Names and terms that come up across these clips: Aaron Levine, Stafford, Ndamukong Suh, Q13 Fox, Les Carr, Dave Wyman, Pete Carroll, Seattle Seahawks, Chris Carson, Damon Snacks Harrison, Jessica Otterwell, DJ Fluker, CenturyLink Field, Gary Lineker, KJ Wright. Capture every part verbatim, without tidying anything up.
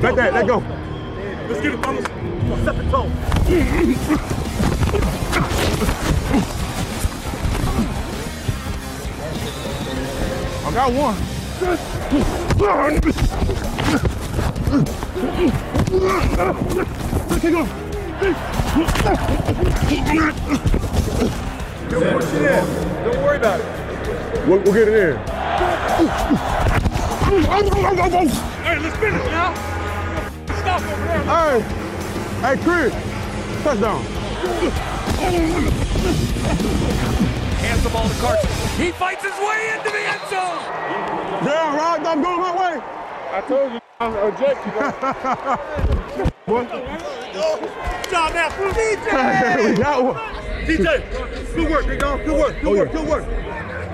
Right there, let go. Let's get it, fellas. Set the tone. I got one. Take off. Don't worry, Don't worry about it. We'll, we'll get it in. Hey, let's finish now. Stop over there. Hey, hey, Chris, touchdown. Hands the ball to Carson. He fights his way into the end zone. Yeah, Rod, I'm going my way. I told you, I was objective. What? Stop now, D J! We got one. D J, good work, big dog. Good work, good work, good work.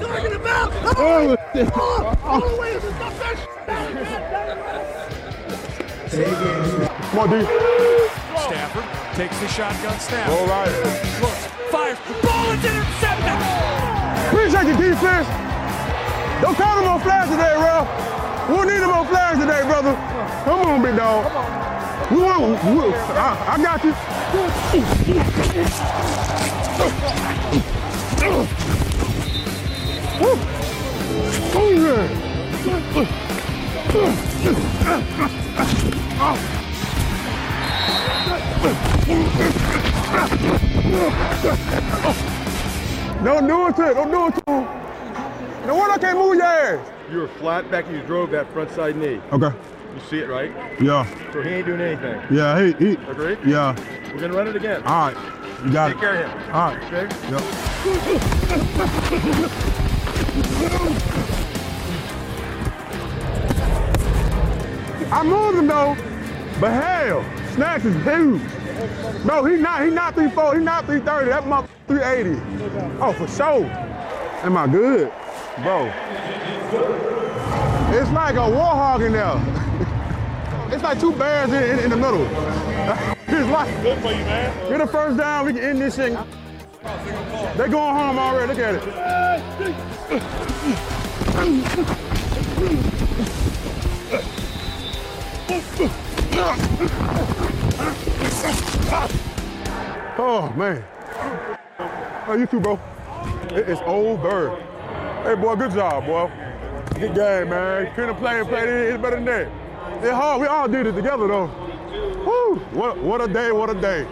Talking about. Oh, come on, D. Stafford takes the shotgun. Snap. All right. Looks, fires. Ball is intercepted. Appreciate your defense. Don't count them on flags today, Ralph. We don't need them on flags today, brother. Come on, big dog. Come on. Whoa, whoa, I, I got you. Don't do it to it, don't do it to him. No wonder I can't move your ass. You were flat back and you drove that front side knee. Okay. You see it, right? Yeah. So he ain't doing anything. Yeah, he, he. Agreed? Yeah. We're gonna run it again. All right, you got it. Take care of him. All right. Okay? Yep. I moved him though, but hell, Snacks is huge. No, he not, he not three forty, he not three thirty, that motherfucker three eighty. Oh, for sure. Am I good? Bro. It's like a war hog in there. It's like two bears in, in, in the middle. It's like, good for you, man. Get a first down, we can end this thing. They're going home already, look at it. Oh, man. Oh, you too, bro. It is over. Hey, boy, good job, boy. Good game, man. Couldn't play and play it, it's better than that. It's hard, we all did it together though. Woo, what, what a day, what a day.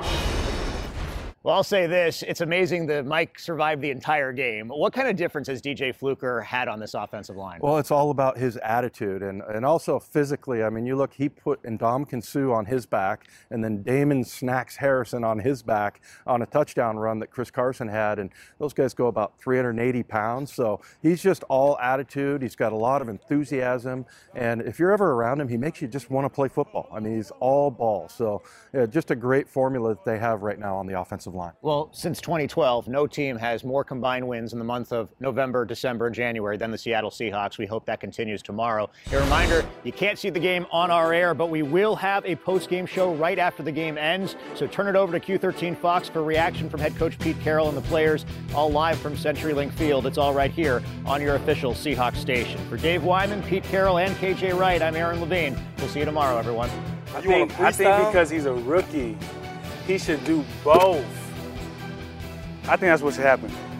Well, I'll say this, it's amazing that Mike survived the entire game. What kind of difference has D J Fluker had on this offensive line? Well, it's all about his attitude and, and also physically. I mean, you look, he put Ndamukong Suh on his back and then Damon Snacks Harrison on his back on a touchdown run that Chris Carson had. And those guys go about three hundred eighty pounds. So he's just all attitude. He's got a lot of enthusiasm. And if you're ever around him, he makes you just want to play football. I mean, he's all ball. So yeah, just a great formula that they have right now on the offensive line. Line. Well, since twenty twelve, no team has more combined wins in the month of November, December, and January than the Seattle Seahawks. We hope that continues tomorrow. A reminder, you can't see the game on our air, but we will have a post-game show right after the game ends. So turn it over to Q thirteen Fox for reaction from head coach Pete Carroll and the players, all live from CenturyLink Field. It's all right here on your official Seahawks station. For Dave Wyman, Pete Carroll, and K J Wright, I'm Aaron Levine. We'll see you tomorrow, everyone. I think, I think because he's a rookie, he should do both. I think that's what should happen.